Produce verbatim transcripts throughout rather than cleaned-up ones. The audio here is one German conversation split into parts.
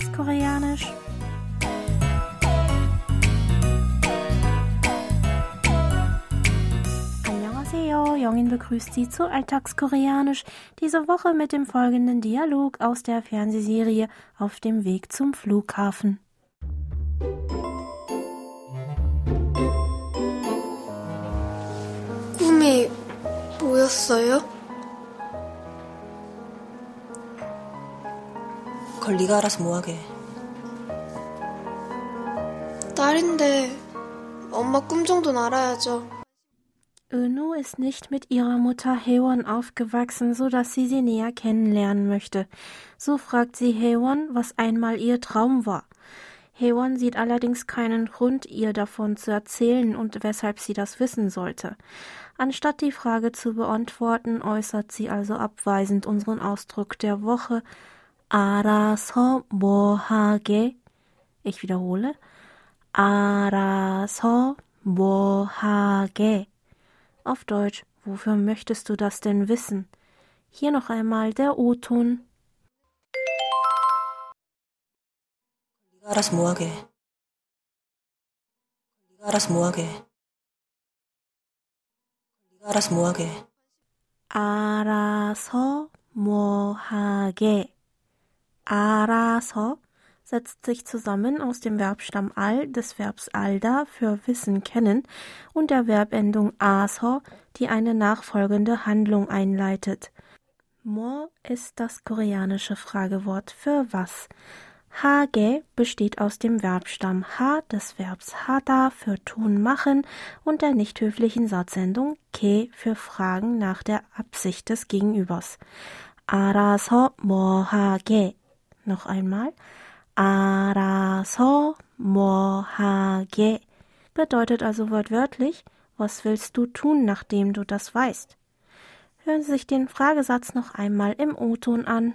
Alltagskoreanisch. Annyeonghaseyo, Jongin begrüßt Sie zu Alltagskoreanisch, diese Woche mit dem folgenden Dialog aus der Fernsehserie Auf dem Weg zum Flughafen. 꿈이 뭐였어요? 그걸 네가 알아서 뭐하게. 딸인데 엄마 꿈 정도는 알아야죠. Eunwoo ist nicht mit ihrer Mutter Haewon aufgewachsen, so dass sie sie näher kennenlernen möchte. So fragt sie Haewon, was einmal ihr Traum war. Haewon sieht allerdings keinen Grund, ihr davon zu erzählen und weshalb sie das wissen sollte. Anstatt die Frage zu beantworten, äußert sie also abweisend unseren Ausdruck der Woche Arasŏ mwɔ hage. Ich wiederhole Arasŏ mwɔ hage. Auf Deutsch, wofür möchtest du das denn wissen? Hier noch einmal der O-Ton. Arasŏ mwɔ hage. Arasŏ setzt sich zusammen aus dem Verbstamm al des Verbs alda für wissen, kennen und der Verbendung asho, die eine nachfolgende Handlung einleitet. Mo ist das koreanische Fragewort für was. Hage besteht aus dem Verbstamm ha des Verbs hada für tun, machen und der nicht höflichen Satzendung ke für Fragen nach der Absicht des Gegenübers. Arasŏ mwɔ hage. Noch einmal. Arasŏ mwɔ hage bedeutet also wortwörtlich, was willst du tun, nachdem du das weißt? Hören Sie sich den Fragesatz noch einmal im O-Ton an.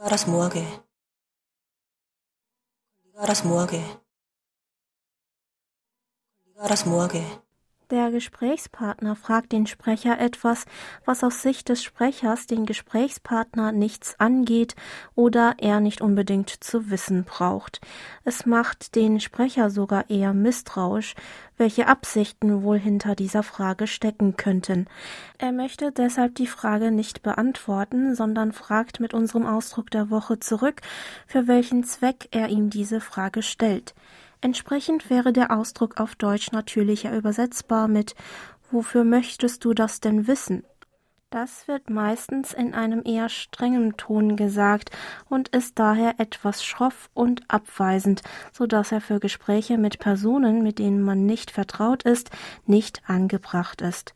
Arasø mwɔ hage. Arasø mwɔ hage. Arasø mwɔ hage. Der Gesprächspartner fragt den Sprecher etwas, was aus Sicht des Sprechers den Gesprächspartner nichts angeht oder er nicht unbedingt zu wissen braucht. Es macht den Sprecher sogar eher misstrauisch, welche Absichten wohl hinter dieser Frage stecken könnten. Er möchte deshalb die Frage nicht beantworten, sondern fragt mit unserem Ausdruck der Woche zurück, für welchen Zweck er ihm diese Frage stellt. Entsprechend wäre der Ausdruck auf Deutsch natürlicher übersetzbar mit »Wofür möchtest du das denn wissen?« Das wird meistens in einem eher strengen Ton gesagt und ist daher etwas schroff und abweisend, sodass er für Gespräche mit Personen, mit denen man nicht vertraut ist, nicht angebracht ist.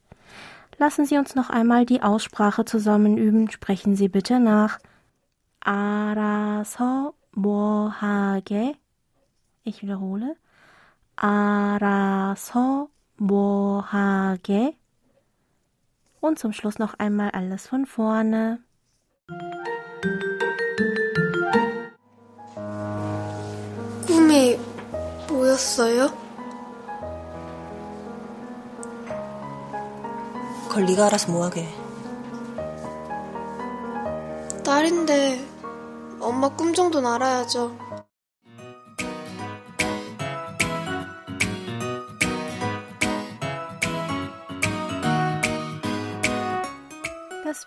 Lassen Sie uns noch einmal die Aussprache zusammen üben. Sprechen Sie bitte nach. Arasø mwɔ hage. Ich wiederhole. Arasø mwɔ hage. Und zum Schluss noch einmal alles von vorne. 꿈이 뭐였어요? 그걸 네가 알아서 뭐하게. 딸인데 엄마 꿈 정도는 알아야죠. Das